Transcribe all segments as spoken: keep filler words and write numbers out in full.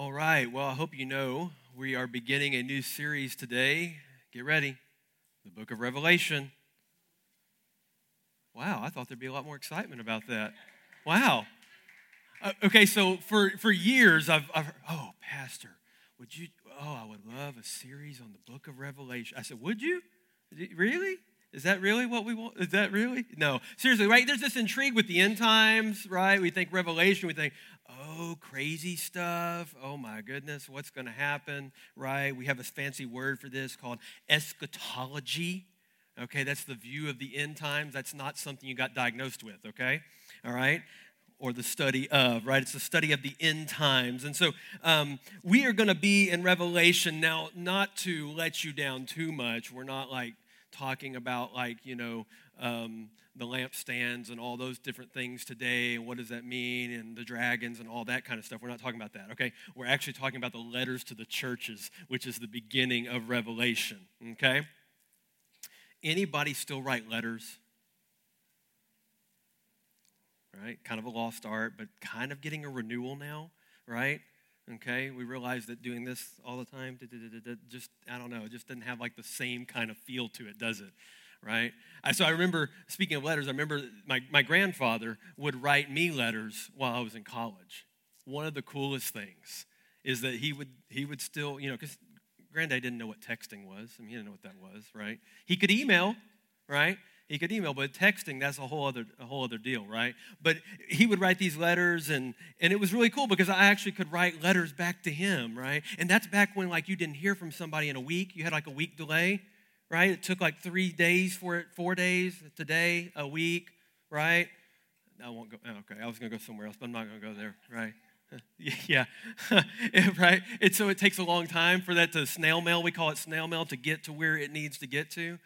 All right, well, I hope you know we are beginning a new series today. Get ready, the Book of Revelation. Wow, I thought there'd be a lot more excitement about that. Wow. Uh, okay, so for, for years, I've, I've heard, oh, Pastor, would you, oh, I would love a series on the Book of Revelation. I said, would you? Really? Is that really what we want? Is that really? No. Seriously, right? There's this intrigue with the end times, right? We think Revelation, we think, oh, crazy stuff. Oh, my goodness, what's going to happen, right? We have a fancy word for this called eschatology. Okay, that's the view of the end times. That's not something you got diagnosed with, okay? All right? Or the study of, right? It's the study of the end times. And so um, we are going to be in Revelation now, not to let you down too much. We're not like, talking about like, you know, um, the lampstands and all those different things today and what does that mean and the dragons and all that kind of stuff. We're not talking about that, okay? We're actually talking about the letters to the churches, which is the beginning of Revelation, okay? Anybody still write letters? Right? Kind of a lost art, but kind of getting a renewal now, right? Okay, we realize that doing this all the time, just, I don't know, it just doesn't have like the same kind of feel to it, does it, right? I, so I remember, speaking of letters, I remember my, my grandfather would write me letters while I was in college. One of the coolest things is that he would he would still, you know, because Granddad didn't know what texting was. I mean, he didn't know what that was, right? He could email, right? He could email, but texting, that's a whole other a whole other deal, right? But he would write these letters, and, and it was really cool because I actually could write letters back to him, right? And that's back when, like, you didn't hear from somebody in a week. You had, like, a week delay, right? It took, like, three days for it, four days, today, a week, right? I won't go, okay, I was going to go somewhere else, but I'm not going to go there, right? Yeah, right? And so it takes a long time for that to snail mail. We call it snail mail to get to where it needs to get to.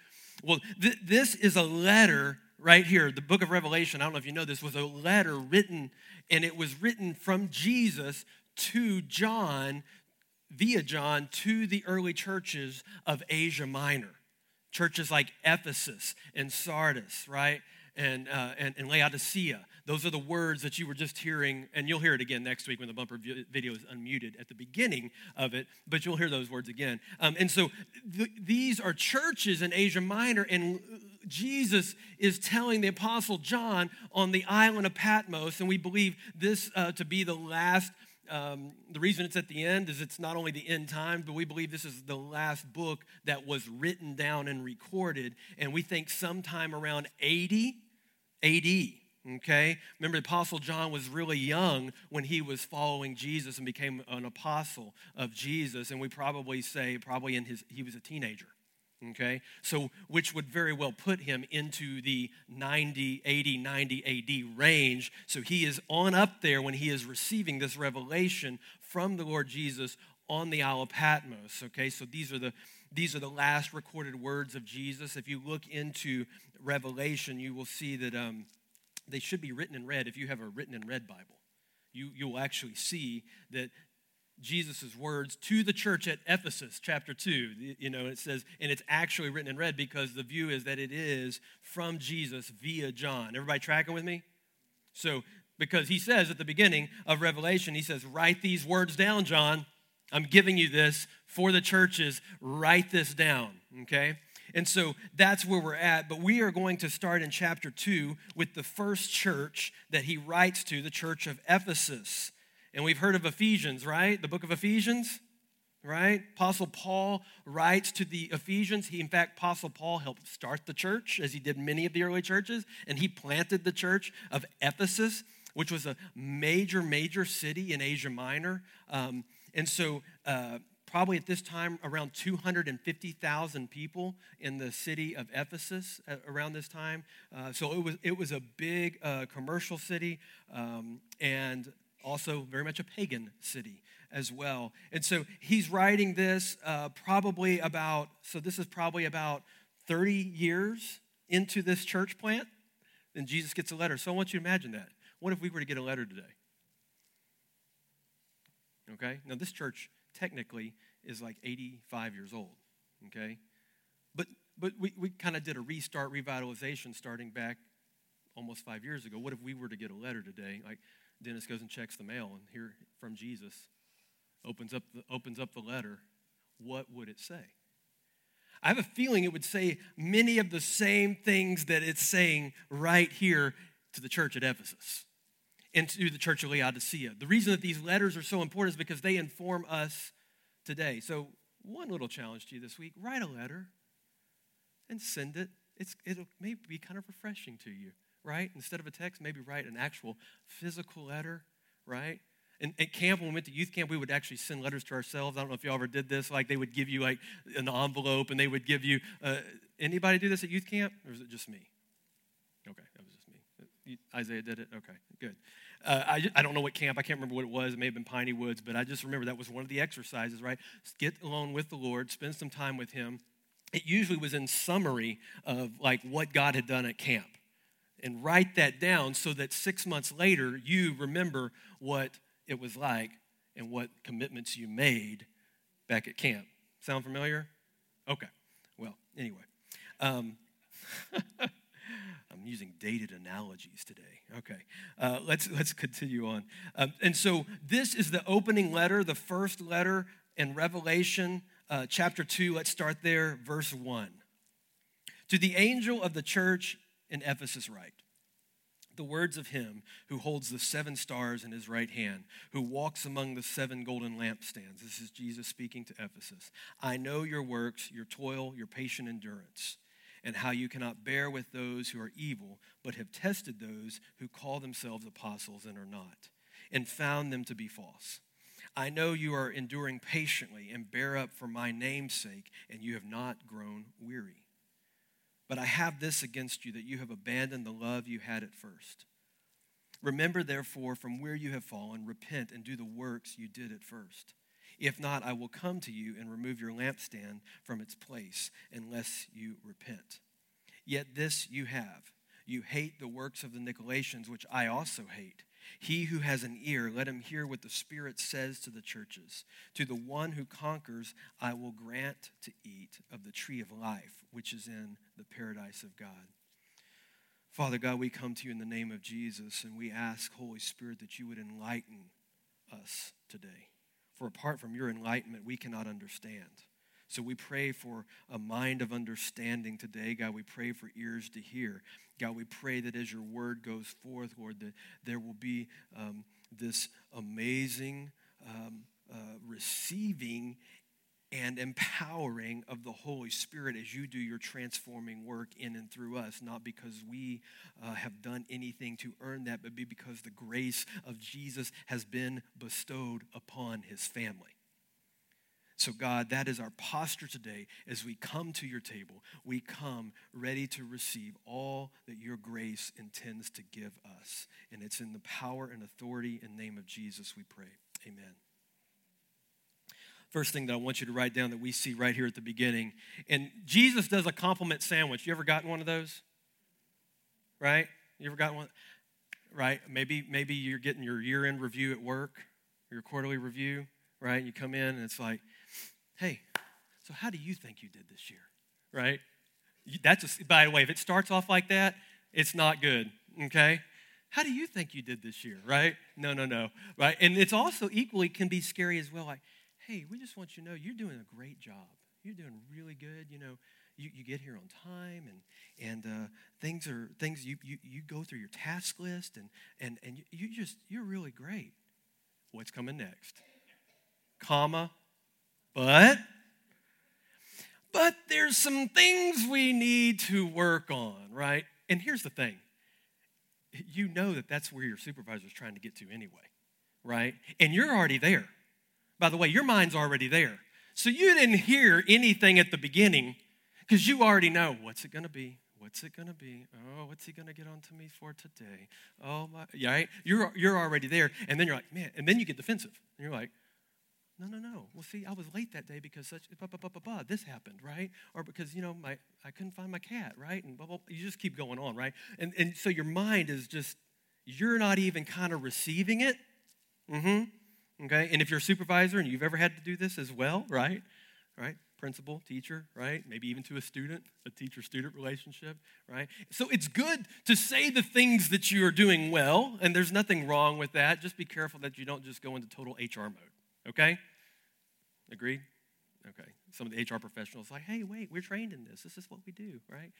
Well, th- this is a letter right here. The book of Revelation, I don't know if you know this, was a letter written, and it was written from Jesus to John, via John, to the early churches of Asia Minor. Churches like Ephesus and Sardis, right? And, uh, and and Laodicea. Those are the words that you were just hearing, and you'll hear it again next week when the bumper video is unmuted at the beginning of it, but you'll hear those words again. Um, and so th- these are churches in Asia Minor, and Jesus is telling the Apostle John on the island of Patmos, and we believe this uh, to be the last. Um, the reason it's at the end is it's not only the end time, but we believe this is the last book that was written down and recorded, and we think sometime around eighty A D, okay? Remember, the Apostle John was really young when he was following Jesus and became an apostle of Jesus, and we probably say probably in his he was a teenager, okay? So which would very well put him into the ninety, eighty, ninety A D range. So he is on up there when he is receiving this revelation from the Lord Jesus on the Isle of Patmos, okay? So these are the these are the last recorded words of Jesus. If you look into Revelation, you will see that um, they should be written in red. If you have a written in red Bible, you you will actually see that Jesus' words to the church at Ephesus, chapter two, you know, it says, and it's actually written in red because the view is that it is from Jesus via John. Everybody tracking with me? So, because he says at the beginning of Revelation, he says, write these words down, John. I'm giving you this for the churches. Write this down, okay? And so that's where we're at, but we are going to start in chapter two with the first church that he writes to, the church of Ephesus. And we've heard of Ephesians, right? The book of Ephesians, right? Apostle Paul writes to the Ephesians. He, in fact, Apostle Paul helped start the church, as he did many of the early churches, and he planted the church of Ephesus, which was a major, major city in Asia Minor. Um, and so uh, probably at this time, around two hundred fifty thousand people in the city of Ephesus at, around this time. Uh, so it was, it was a big uh, commercial city, um, and also very much a pagan city as well. And so he's writing this uh, probably about, so this is probably about thirty years into this church plant, and Jesus gets a letter. So I want you to imagine that. What if we were to get a letter today? Okay? Now this church technically is like eighty-five years old, okay? But but we, we kind of did a restart revitalization starting back almost five years ago. What if we were to get a letter today? Like, Dennis goes and checks the mail and hear from Jesus. opens up the, opens up the letter, what would it say? I have a feeling it would say many of the same things that it's saying right here to the church at Ephesus and to the church of Laodicea. The reason that these letters are so important is because they inform us today. So one little challenge to you this week, write a letter and send it. It's, it'll maybe be kind of refreshing to you, right? Instead of a text, maybe write an actual physical letter, right? And at camp, when we went to youth camp, we would actually send letters to ourselves. I don't know if y'all ever did this. Like, they would give you, like, an envelope, and they would give you, uh, anybody do this at youth camp? Or is it just me? Okay, that was just me. Isaiah did it? Okay, good. Uh, I, I don't know what camp. I can't remember what it was. It may have been Piney Woods, but I just remember that was one of the exercises, right? Get alone with the Lord, spend some time with him. It usually was in summary of, like, what God had done at camp. And write that down so that six months later, you remember what it was like and what commitments you made back at camp. Sound familiar? Okay. Well, anyway. Um, I'm using dated analogies today. Okay. Uh, let's let's continue on. Um, and so this is the opening letter, the first letter in Revelation uh, chapter two. Let's start there, verse one. To the angel of the church in Ephesus write, the words of him who holds the seven stars in his right hand, who walks among the seven golden lampstands. This is Jesus speaking to Ephesus. I know your works, your toil, your patient endurance, and how you cannot bear with those who are evil, but have tested those who call themselves apostles and are not, and found them to be false. I know you are enduring patiently and bear up for my name's sake, and you have not grown weary. But I have this against you, that you have abandoned the love you had at first. Remember, therefore, from where you have fallen, repent and do the works you did at first. If not, I will come to you and remove your lampstand from its place, unless you repent. Yet this you have. You hate the works of the Nicolaitans, which I also hate. He who has an ear, let him hear what the Spirit says to the churches. To the one who conquers, I will grant to eat of the tree of life, which is in the paradise of God. Father God, we come to you in the name of Jesus, and we ask, Holy Spirit, that you would enlighten us today. For apart from your enlightenment, we cannot understand. So we pray for a mind of understanding today. God, we pray for ears to hear. God, we pray that as your word goes forth, Lord, that there will be um, this amazing um, uh, receiving and empowering of the Holy Spirit as you do your transforming work in and through us, not because we uh, have done anything to earn that, but be because the grace of Jesus has been bestowed upon his family. So God, that is our posture today as we come to your table. We come ready to receive all that your grace intends to give us. And it's in the power and authority and name of Jesus we pray. Amen. First thing that I want you to write down that we see right here at the beginning, and Jesus does a compliment sandwich. You ever gotten one of those? Right? You ever gotten one? Right? Maybe, maybe you're getting your year-end review at work, your quarterly review, right? You come in and it's like, hey, so how do you think you did this year, right? That's a, by the way, if it starts off like that, it's not good, okay? How do you think you did this year, right? No, no, no, right? And it's also equally can be scary as well, like, hey, we just want you to know you're doing a great job. You're doing really good, you know. You, you get here on time, and and uh, things are things you, you you go through your task list, and and and you just you're really great. What's coming next? Comma. But, but there's some things we need to work on, right? And here's the thing. You know that that's where your supervisor is trying to get to anyway, right? And you're already there. By the way, your mind's already there. So you didn't hear anything at the beginning because you already know what's it going to be. What's it going to be? Oh, what's he going to get on to me for today? Oh, my, right? You're, you're already there. And then you're like, man, and then you get defensive. And you're like, No, no, no. Well, see, I was late that day because such, blah, blah, blah, blah, blah, this happened, right? Or because, you know, my I couldn't find my cat, right? And blah, blah, blah. You just keep going on, right? And and so your mind is just, you're not even kind of receiving it. Mm-hmm. Okay? And if you're a supervisor and you've ever had to do this as well, right? Right? Principal, teacher, right? Maybe even to a student, a teacher-student relationship, right? So it's good to say the things that you are doing well, and there's nothing wrong with that. Just be careful that you don't just go into total H R mode. Okay? Agreed? Okay. Some of the H R professionals are like, hey, wait, we're trained in this. This is what we do, right?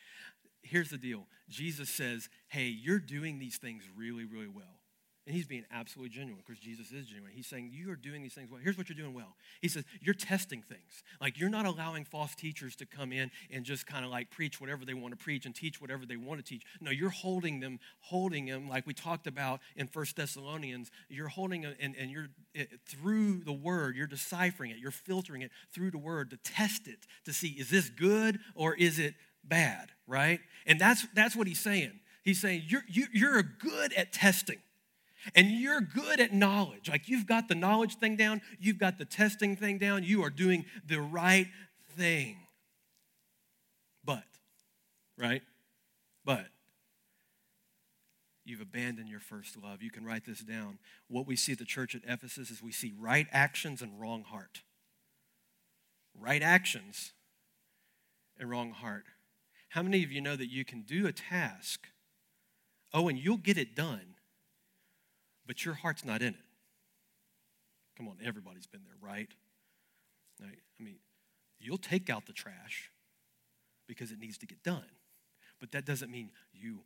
Here's the deal. Jesus says, hey, you're doing these things really, really well. And he's being absolutely genuine because Jesus is genuine. He's saying, you are doing these things well. Here's what you're doing well. He says, you're testing things. Like, you're not allowing false teachers to come in and just kind of like preach whatever they want to preach and teach whatever they want to teach. No, you're holding them, holding them like we talked about in First Thessalonians. You're holding them and, and you're it, through the word, you're deciphering it. You're filtering it through the word to test it, to see, is this good or is it bad, right? And that's that's what he's saying. He's saying, you're, you, you're good at testing. And you're good at knowledge. Like, you've got the knowledge thing down. You've got the testing thing down. You are doing the right thing. But, right? But, you've abandoned your first love. You can write this down. What we see at the church at Ephesus is we see right actions and wrong heart. Right actions and wrong heart. How many of you know that you can do a task? Oh, and you'll get it done. But your heart's not in it. Come on, everybody's been there, right? right? I mean, you'll take out the trash because it needs to get done. But that doesn't mean you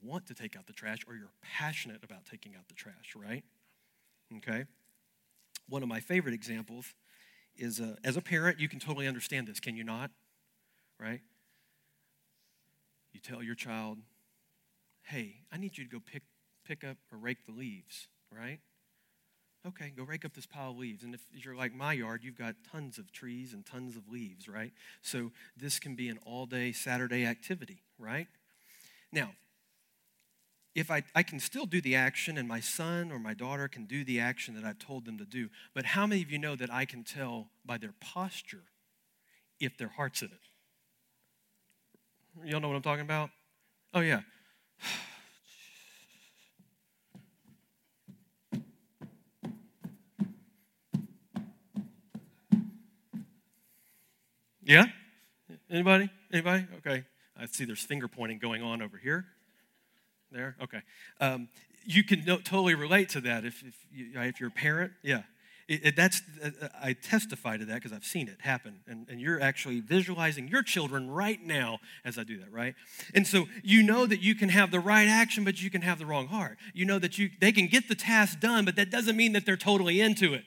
want to take out the trash or you're passionate about taking out the trash, right? Okay? One of my favorite examples is, uh, as a parent, you can totally understand this, can you not? Right? You tell your child, hey, I need you to go pick pick up or rake the leaves, right? Okay, go rake up this pile of leaves. And if you're like my yard, you've got tons of trees and tons of leaves, right? So this can be an all-day Saturday activity, right? Now, if I, I can still do the action and my son or my daughter can do the action that I've told them to do, but how many of you know that I can tell by their posture if their heart's in it? Y'all know what I'm talking about? Oh, yeah. Yeah? Anybody? Anybody? Okay. I see there's finger pointing going on over here. There? Okay. Um, you can no, totally relate to that if if, you, if you're a parent. Yeah. It, it, that's I testify to that because I've seen it happen. And, and you're actually visualizing your children right now as I do that, right? And so you know that you can have the right action, but you can have the wrong heart. You know that you they can get the task done, but that doesn't mean that they're totally into it.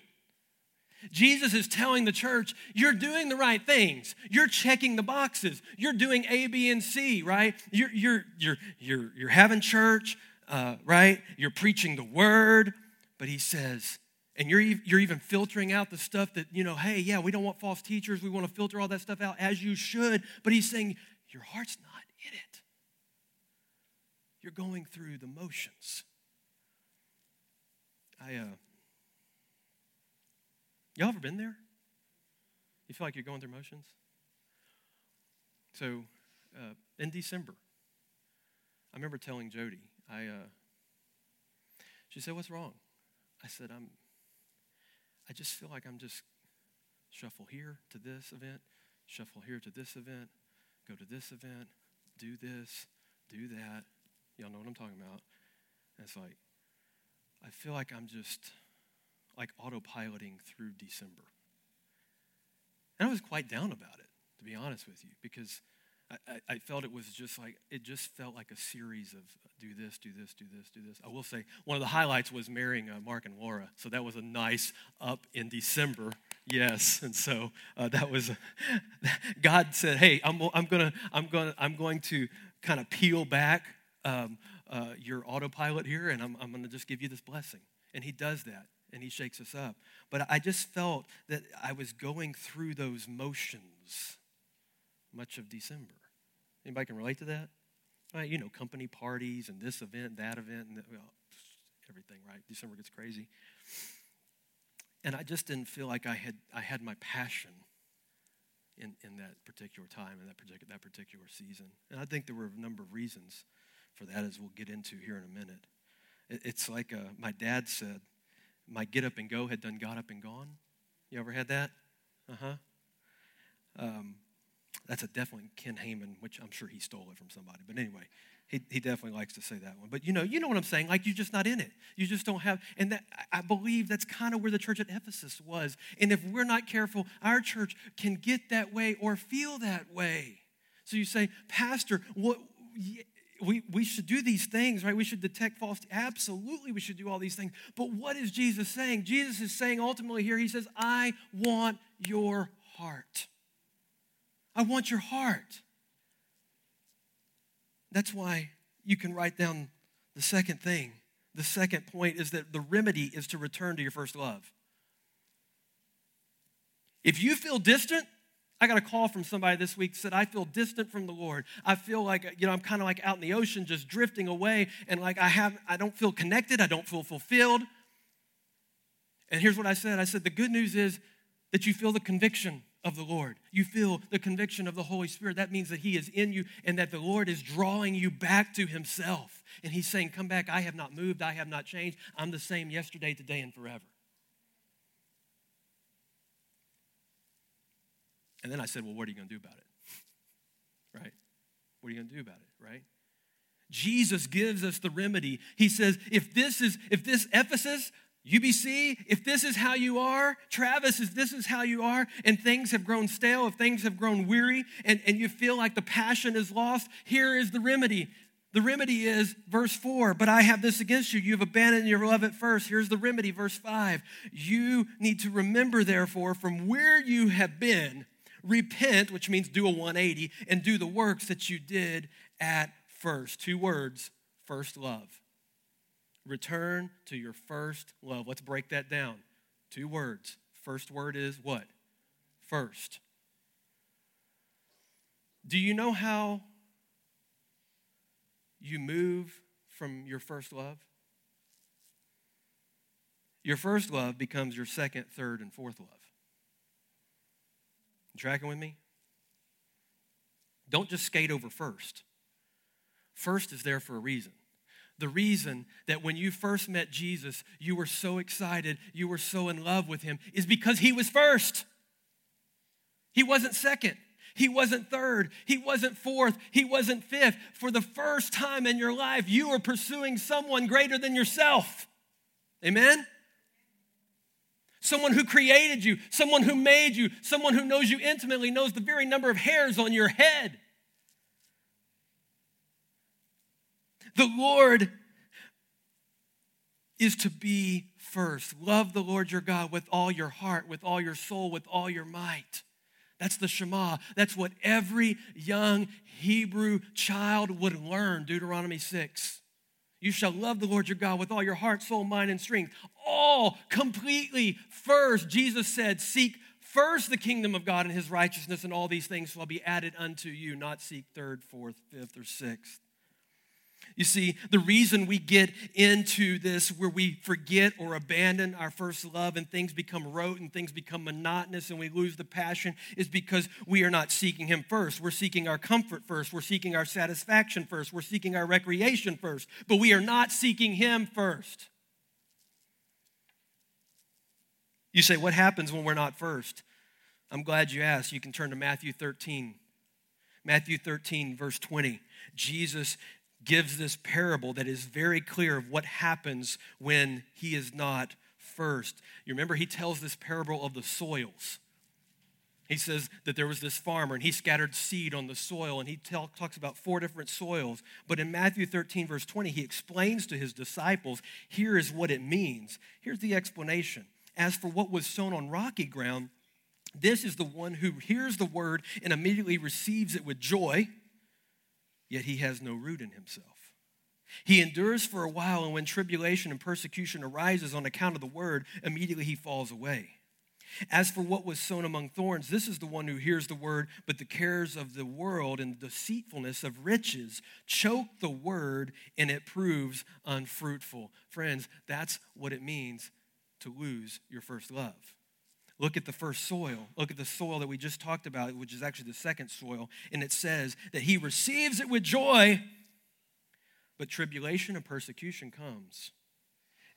Jesus is telling the church, you're doing the right things. You're checking the boxes. You're doing A, B, and C, right? You're you're you're you're you're having church, uh, right? You're preaching the word, but he says, and you're you're even filtering out the stuff that, you know, hey, yeah, we don't want false teachers. We want to filter all that stuff out as you should. But he's saying, your heart's not in it. You're going through the motions. I uh Y'all ever been there? You feel like you're going through motions? So, uh, in December, I remember telling Jody, I, uh, she said, what's wrong? I said, I'm, I just feel like I'm just shuffle here to this event, shuffle here to this event, go to this event, do this, do that. Y'all know what I'm talking about. And it's like, I feel like I'm just... like autopiloting through December. And I was quite down about it, to be honest with you, because I, I, I felt it was just like, it just felt like a series of do this, do this, do this, do this. I will say one of the highlights was marrying uh, Mark and Laura, so that was a nice up in December, yes. And so uh, that was, God said, hey, I'm, I'm gonna, I'm gonna, I'm going to kind of peel back um, uh, your autopilot here, and I'm, I'm gonna just give you this blessing. And he does that. And he shakes us up. But I just felt that I was going through those motions much of December. Anybody can relate to that? Right, you know, company parties and this event, that event, and well, everything, right? December gets crazy. And I just didn't feel like I had I had my passion in, in that particular time, in that particular, that particular season. And I think there were a number of reasons for that, as we'll get into here in a minute. It, it's like uh, my dad said, my get up and go had done got up and gone. You ever had that? Uh-huh. Um, That's a definitely Ken Heyman, which I'm sure he stole it from somebody. But anyway, he, he definitely likes to say that one. But you know, you know what I'm saying? Like, you're just not in it. You just don't have, and that, I believe that's kind of where the church at Ephesus was. And if we're not careful, our church can get that way or feel that way. So you say, Pastor, what? We, we should do these things, right? We should detect false. Absolutely, we should do all these things. But what is Jesus saying? Jesus is saying ultimately here, he says, I want your heart. I want your heart. That's why you can write down the second thing. The second point is that the remedy is to return to your first love. If you feel distant, I got a call from somebody this week that said, I feel distant from the Lord. I feel like, you know, I'm kind of like out in the ocean just drifting away, and like I have, I don't feel connected. I don't feel fulfilled. And here's what I said. I said, the good news is that you feel the conviction of the Lord. You feel the conviction of the Holy Spirit. That means that he is in you and that the Lord is drawing you back to himself. And he's saying, come back. I have not moved. I have not changed. I'm the same yesterday, today, and forever. And then I said, well, what are you going to do about it? Right? What are you going to do about it? Right? Jesus gives us the remedy. He says, if this is, if this Ephesus, U B C, if this is how you are, Travis, if this is how you are, and things have grown stale, if things have grown weary, and, and you feel like the passion is lost, here is the remedy. The remedy is, verse four, but I have this against you. You have abandoned your love at first. Here's the remedy, verse five. You need to remember, therefore, from where you have been, repent, which means do a one eighty, and do the works that you did at first. Two words, first love. Return to your first love. Let's break that down. Two words. First word is what? First. Do you know how you move from your first love? Your first love becomes your second, third, and fourth love. You tracking with me? Don't just skate over first. First is there for a reason. The reason that when you first met Jesus, you were so excited, you were so in love with him, is because he was first. He wasn't second. He wasn't third. He wasn't fourth. He wasn't fifth. For the first time in your life, you were pursuing someone greater than yourself. Amen? Someone who created you, someone who made you, someone who knows you intimately, knows the very number of hairs on your head. The Lord is to be first. Love the Lord your God with all your heart, with all your soul, with all your might. That's the Shema. That's what every young Hebrew child would learn, Deuteronomy six. You shall love the Lord your God with all your heart, soul, mind, and strength. All completely first. Jesus said, seek first the kingdom of God and his righteousness, and all these things shall be added unto you, not seek third, fourth, fifth, or sixth. You see, the reason we get into this where we forget or abandon our first love and things become rote and things become monotonous and we lose the passion is because we are not seeking him first. We're seeking our comfort first. We're seeking our satisfaction first. We're seeking our recreation first. But we are not seeking him first. You say, what happens when we're not first? I'm glad you asked. You can turn to Matthew thirteen. Matthew thirteen, verse twenty. Jesus gives this parable that is very clear of what happens when he is not first. You remember he tells this parable of the soils. He says that there was this farmer and he scattered seed on the soil, and he tell, talks about four different soils. But in Matthew thirteen, verse twenty, he explains to his disciples, here is what it means. Here's the explanation. As for what was sown on rocky ground, this is the one who hears the word and immediately receives it with joy, yet he has no root in himself. He endures for a while, and when tribulation and persecution arises on account of the word, immediately he falls away. As for what was sown among thorns, this is the one who hears the word, but the cares of the world and the deceitfulness of riches choke the word, and it proves unfruitful. Friends, that's what it means to lose your first love. Look at the first soil. Look at the soil that we just talked about, which is actually the second soil. And it says that he receives it with joy, but tribulation and persecution comes.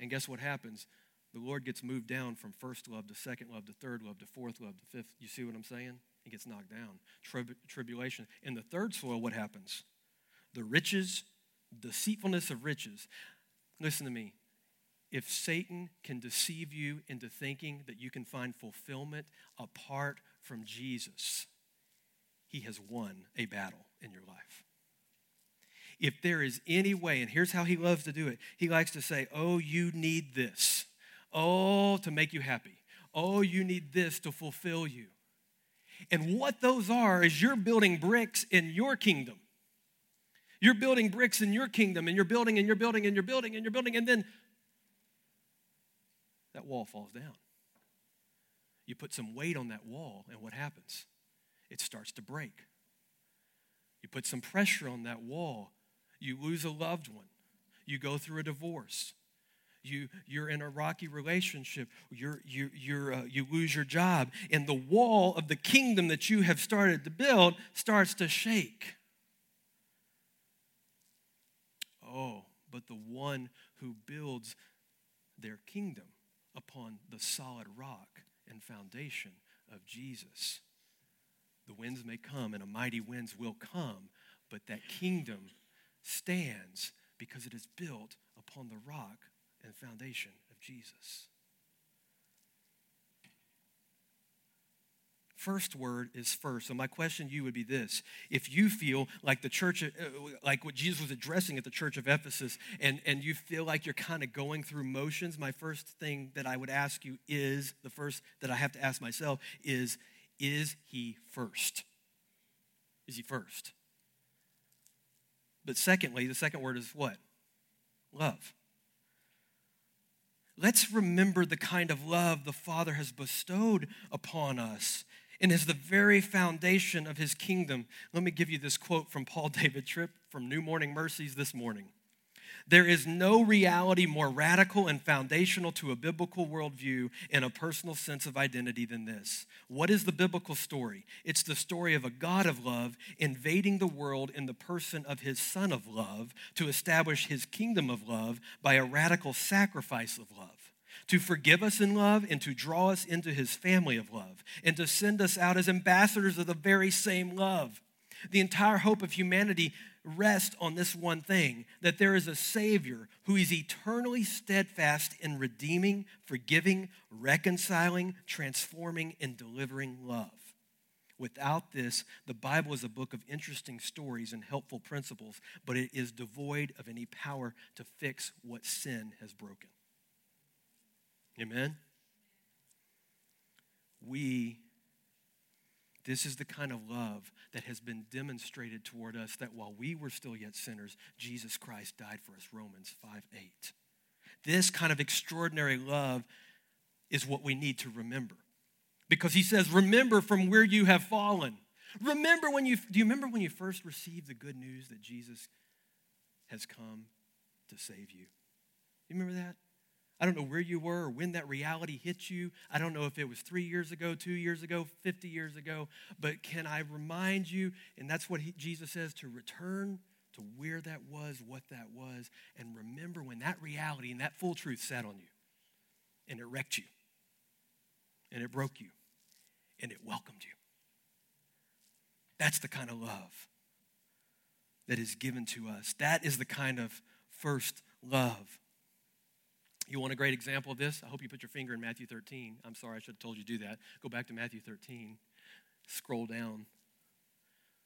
And guess what happens? the Lord gets moved down from first love to second love to third love to fourth love to fifth. You see what I'm saying? He gets knocked down. Trib- tribulation. In the third soil, what happens? The riches, deceitfulness of riches. Listen to me. If Satan can deceive you into thinking that you can find fulfillment apart from Jesus, he has won a battle in your life. If there is any way, and here's how he loves to do it. He likes to say, oh, you need this. Oh, to make you happy. Oh, you need this to fulfill you. And what those are is you're building bricks in your kingdom. You're building bricks in your kingdom, and you're building, and you're building, and you're building, and you're building, and then that wall falls down. You put some weight on that wall, and what happens? It starts to break. You put some pressure on that wall. You lose a loved one. You go through a divorce. You, you're in a rocky relationship. You're, you, you're, uh, you lose your job. And the wall of the kingdom that you have started to build starts to shake. Oh, but the one who builds their kingdom upon the solid rock and foundation of Jesus. The winds may come, and a mighty winds will come, but that kingdom stands because it is built upon the rock and foundation of Jesus. First word is first. So my question to you would be this. If you feel like the church, like what Jesus was addressing at the church of Ephesus, and, and you feel like you're kind of going through motions, my first thing that I would ask you is, the first that I have to ask myself is, is he first? Is he first? But secondly, the second word is what? Love. Let's remember the kind of love the Father has bestowed upon us and is the very foundation of his kingdom. Let me give you this quote from Paul David Tripp from New Morning Mercies this morning. There is no reality more radical and foundational to a biblical worldview and a personal sense of identity than this. What is the biblical story? It's the story of a God of love invading the world in the person of his Son of love to establish his kingdom of love by a radical sacrifice of love, to forgive us in love and to draw us into his family of love and to send us out as ambassadors of the very same love. The entire hope of humanity rests on this one thing, that there is a Savior who is eternally steadfast in redeeming, forgiving, reconciling, transforming, and delivering love. Without this, the Bible is a book of interesting stories and helpful principles, but it is devoid of any power to fix what sin has broken. Amen? We This is the kind of love that has been demonstrated toward us, that while we were still yet sinners, Jesus Christ died for us, Romans five eight. This kind of extraordinary love is what we need to remember, because he says, remember from where you have fallen. Remember when you, do you remember when you first received the good news that Jesus has come to save you? You remember that? I don't know where you were or when that reality hit you. I don't know if it was three years ago, two years ago, fifty years ago. But can I remind you, and that's what he, Jesus says, to return to where that was, what that was, and remember when that reality and that full truth sat on you, and it wrecked you, and it broke you, and it welcomed you. That's the kind of love that is given to us. That is the kind of first love. You want a great example of this? I hope you put your finger in Matthew thirteen. I'm sorry, I should have told you to do that. Go back to Matthew thirteen. Scroll down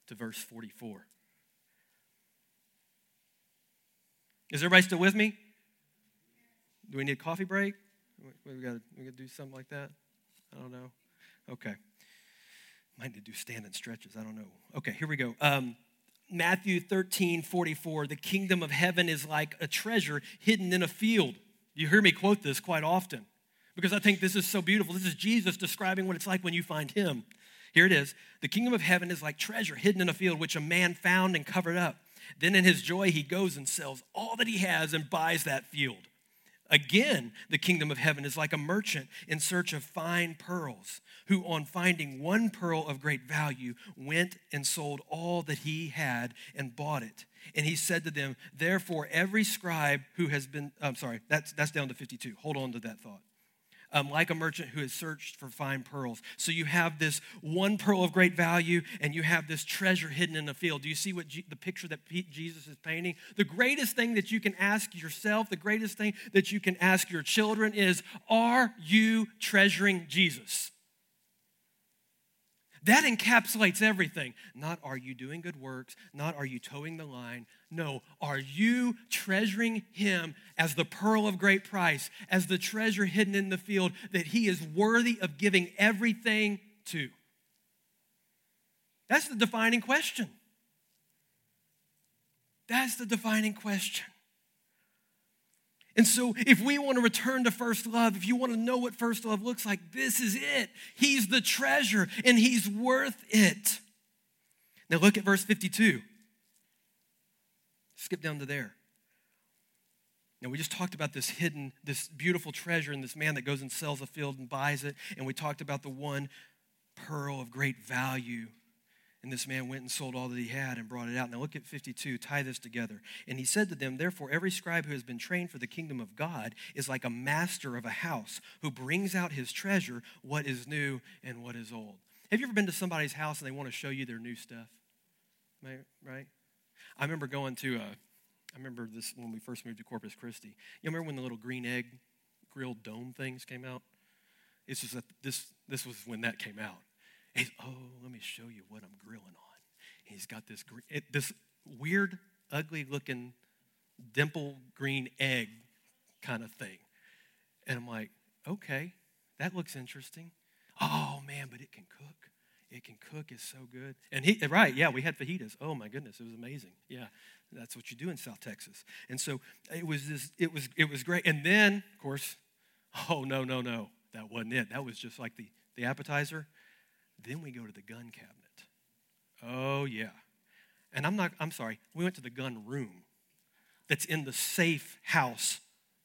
to verse forty-four. Is everybody still with me? Do we need a coffee break? We gotta, we gotta do something like that? I don't know. Okay. Might need to do standing stretches. I don't know. Okay, here we go. Um, Matthew thirteen forty-four. The kingdom of heaven is like a treasure hidden in a field. You hear me quote this quite often because I think this is so beautiful. This is Jesus describing what it's like when you find him. Here it is. The kingdom of heaven is like treasure hidden in a field, which a man found and covered up. Then in his joy, he goes and sells all that he has and buys that field. Again, the kingdom of heaven is like a merchant in search of fine pearls, who on finding one pearl of great value went and sold all that he had and bought it. And he said to them, therefore, every scribe who has been, I'm sorry, that's that's down to fifty-two. Hold on to that thought. um, like a merchant who has searched for fine pearls. So you have this one pearl of great value, and you have this treasure hidden in the field. Do you see what G- the picture that P- Jesus is painting? The greatest thing that you can ask yourself, the greatest thing that you can ask your children is, are you treasuring Jesus? That encapsulates everything. Not are you doing good works, not are you towing the line. No, are you treasuring him as the pearl of great price, as the treasure hidden in the field that he is worthy of giving everything to? That's the defining question. That's the defining question. And so if we want to return to first love, if you want to know what first love looks like, this is it. He's the treasure, and he's worth it. Now look at verse fifty-two. Skip down to there. Now we just talked about this hidden, this beautiful treasure and this man that goes and sells a field and buys it, and we talked about the one pearl of great value. And this man went and sold all that he had and brought it out. Now look at fifty-two, tie this together. And he said to them, therefore, every scribe who has been trained for the kingdom of God is like a master of a house who brings out his treasure, what is new and what is old. Have you ever been to somebody's house and they want to show you their new stuff? Right? I remember going to, a, I remember this when we first moved to Corpus Christi. You remember when the little green egg grilled dome things came out? It's just that this, this was when that came out. He's, oh, let me show you what I'm grilling on. He's got this green, it, this weird, ugly-looking, dimple green egg kind of thing. And I'm like, okay, that looks interesting. Oh, man, but it can cook. It can cook. It's so good. And he, right, yeah, we had fajitas. Oh, my goodness, it was amazing. Yeah, that's what you do in South Texas. And so it was this, it was, it was great. And then, of course, oh, no, no, no, that wasn't it. That was just like the, the appetizer. Then we go to the gun cabinet. Oh, yeah. And I'm not, I'm sorry, we went to the gun room that's in the safe house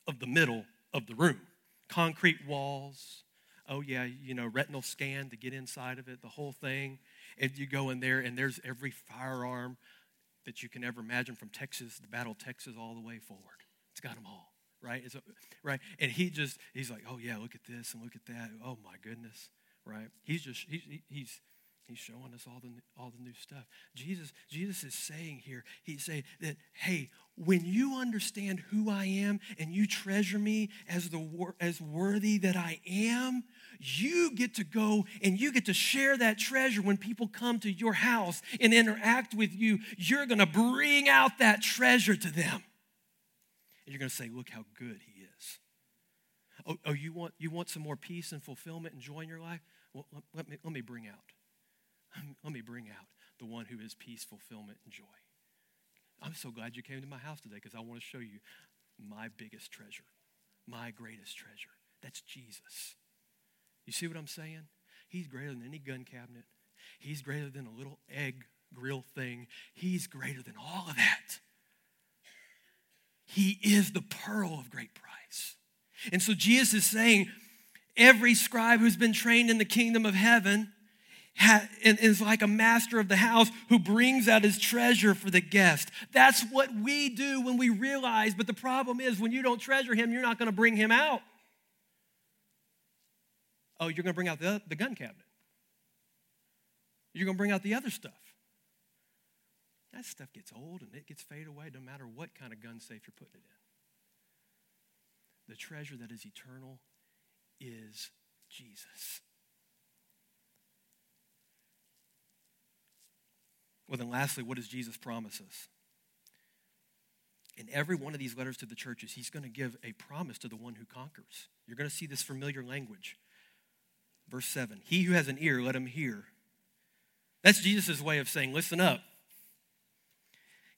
of the middle of the room. Concrete walls. Oh, yeah, you know, retinal scan to get inside of it, the whole thing. And you go in there, and there's every firearm that you can ever imagine from Texas, the Battle of Texas, all the way forward. It's got them all, right? It's a, right? And he just, he's like, oh, yeah, look at this and look at that. Oh, my goodness. Right, he's just he's he's he's showing us all the all the new stuff. Jesus Jesus is saying here, he's saying that hey, when you understand who I am and you treasure me as the as worthy that I am, you get to go and you get to share that treasure when people come to your house and interact with you. You're going to bring out that treasure to them, and you're going to say, look how good he is. Oh, oh, you want you want some more peace and fulfillment and joy in your life? Well, let, let me let me bring out, let me bring out the one who is peace, fulfillment, and joy. I'm so glad you came to my house today because I want to show you my biggest treasure, my greatest treasure. That's Jesus. You see what I'm saying? He's greater than any gun cabinet. He's greater than a little egg grill thing. He's greater than all of that. He is the pearl of great price. And so Jesus is saying, every scribe who's been trained in the kingdom of heaven ha- is like a master of the house who brings out his treasure for the guest. That's what we do when we realize, but the problem is when you don't treasure him, you're not going to bring him out. Oh, you're going to bring out the, the gun cabinet. You're going to bring out the other stuff. That stuff gets old and it gets faded away no matter what kind of gun safe you're putting it in. The treasure that is eternal is Jesus. Well, then lastly, what does Jesus promise us? In every one of these letters to the churches, he's going to give a promise to the one who conquers. You're going to see this familiar language. Verse seven, he who has an ear, let him hear. That's Jesus' way of saying, listen up.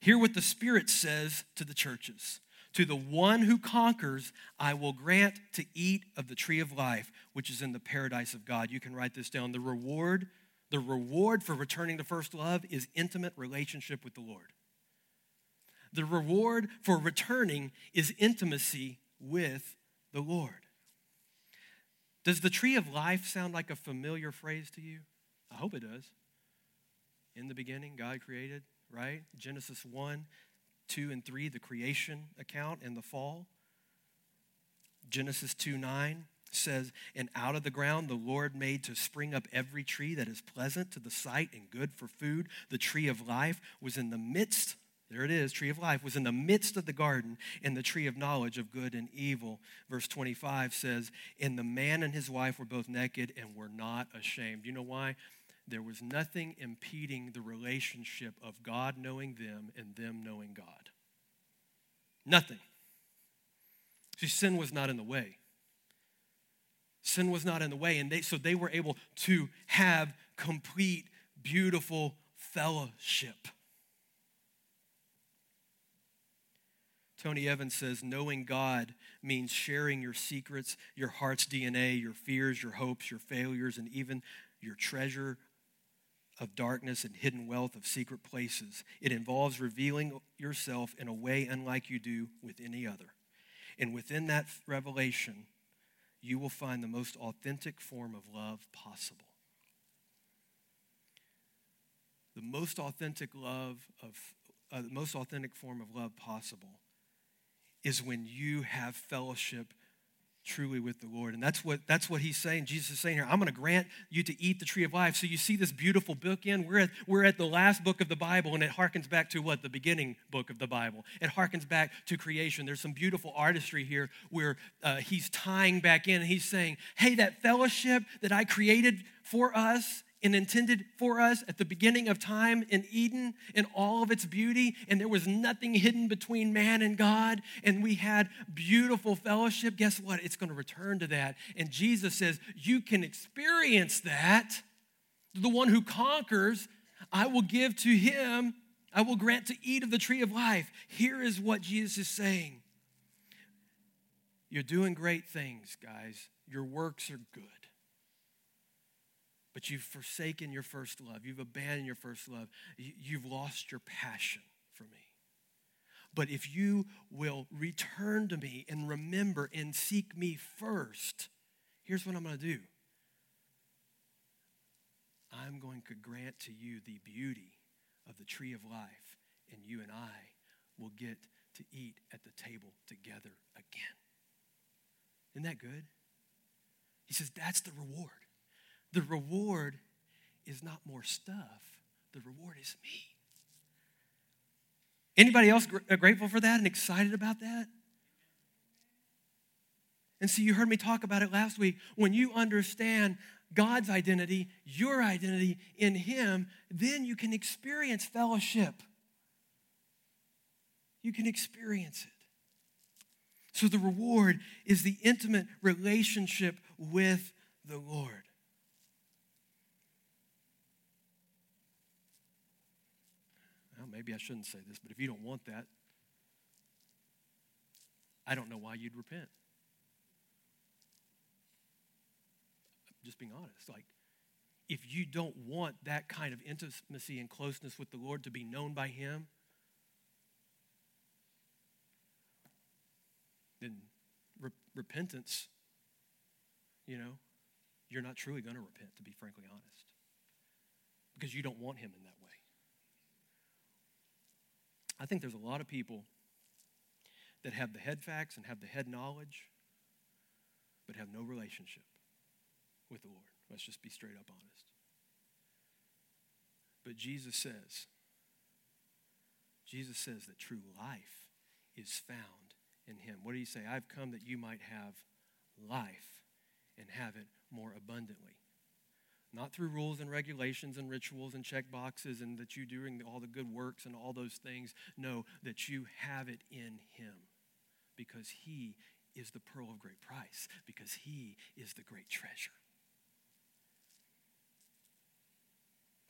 Hear what the Spirit says to the churches. To the one who conquers, I will grant to eat of the tree of life, which is in the paradise of God. You can write this down. The reward, the reward for returning to first love is intimate relationship with the Lord. The reward for returning is intimacy with the Lord. Does the tree of life sound like a familiar phrase to you? I hope it does. In the beginning, God created, right? Genesis one. two and three, the creation account and the fall. Genesis two nine, says, and out of the ground the Lord made to spring up every tree that is pleasant to the sight and good for food. The tree of life was in the midst, there it is, tree of life, was in the midst of the garden, and the tree of knowledge of good and evil. Verse twenty-five says, and the man and his wife were both naked and were not ashamed. You know why? There was nothing impeding the relationship of God knowing them and them knowing God. Nothing. See, sin was not in the way. Sin was not in the way, and they so they were able to have complete, beautiful fellowship. Tony Evans says, knowing God means sharing your secrets, your heart's D N A, your fears, your hopes, your failures, and even your treasure of darkness and hidden wealth of secret places. It involves revealing yourself in a way unlike you do with any other. And within that revelation, you will find the most authentic form of love possible. The most authentic love of uh, the most authentic form of love possible is when you have fellowship truly with the Lord. And that's what that's what he's saying, Jesus is saying here, I'm going to grant you to eat the tree of life. So you see this beautiful bookend. We're at, we're at the last book of the Bible, and it harkens back to what? The beginning book of the Bible. It harkens back to creation. There's some beautiful artistry here where uh, he's tying back in, and he's saying, hey, that fellowship that I created for us and intended for us at the beginning of time in Eden in all of its beauty, and there was nothing hidden between man and God, and we had beautiful fellowship. Guess what? It's going to return to that. And Jesus says, you can experience that. The one who conquers, I will give to him, I will grant to eat of the tree of life. Here is what Jesus is saying. You're doing great things, guys. Your works are good. But you've forsaken your first love. You've abandoned your first love. You've lost your passion for me. But if you will return to me and remember and seek me first, here's what I'm going to do. I'm going to grant to you the beauty of the tree of life, and you and I will get to eat at the table together again. Isn't that good? He says, that's the reward. The reward is not more stuff. The reward is me. Anybody else gr- grateful for that and excited about that? And see, you heard me talk about it last week. When you understand God's identity, your identity in him, then you can experience fellowship. You can experience it. So the reward is the intimate relationship with the Lord. Maybe I shouldn't say this, but if you don't want that, I don't know why you'd repent. Just being honest, like, if you don't want that kind of intimacy and closeness with the Lord to be known by him, then re- repentance, you know, you're not truly going to repent, to be frankly honest, because you don't want him in that way. I think there's a lot of people that have the head facts and have the head knowledge, but have no relationship with the Lord. Let's just be straight up honest. But Jesus says, Jesus says that true life is found in him. What did he say? I've come that you might have life and have it more abundantly. Not through rules and regulations and rituals and check boxes and that you doing all the good works and all those things. No, that you have it in him because he is the pearl of great price, because he is the great treasure.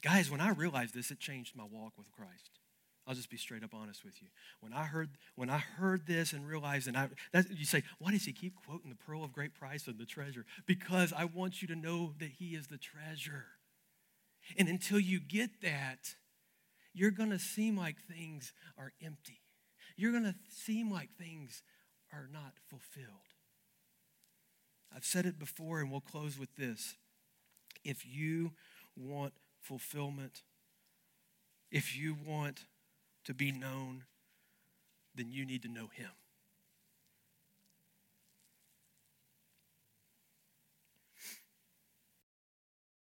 Guys, when I realized this, it changed my walk with Christ. I'll just be straight up honest with you. When I heard when I heard this and realized, and I, that, you say, why does he keep quoting the pearl of great price and the treasure? Because I want you to know that he is the treasure. And until you get that, you're going to seem like things are empty. You're going to seem like things are not fulfilled. I've said it before, and we'll close with this. If you want fulfillment, if you want to be known, then you need to know him.